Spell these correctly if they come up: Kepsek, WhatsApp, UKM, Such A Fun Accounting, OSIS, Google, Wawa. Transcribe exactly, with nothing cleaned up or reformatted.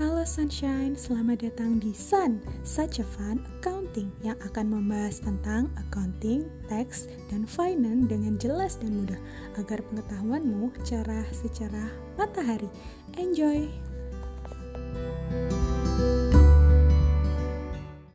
Halo Sunshine, selamat datang di Sun, Such A Fun Accounting yang akan membahas tentang accounting, tax, dan finance dengan jelas dan mudah agar pengetahuanmu cerah secara matahari. Enjoy!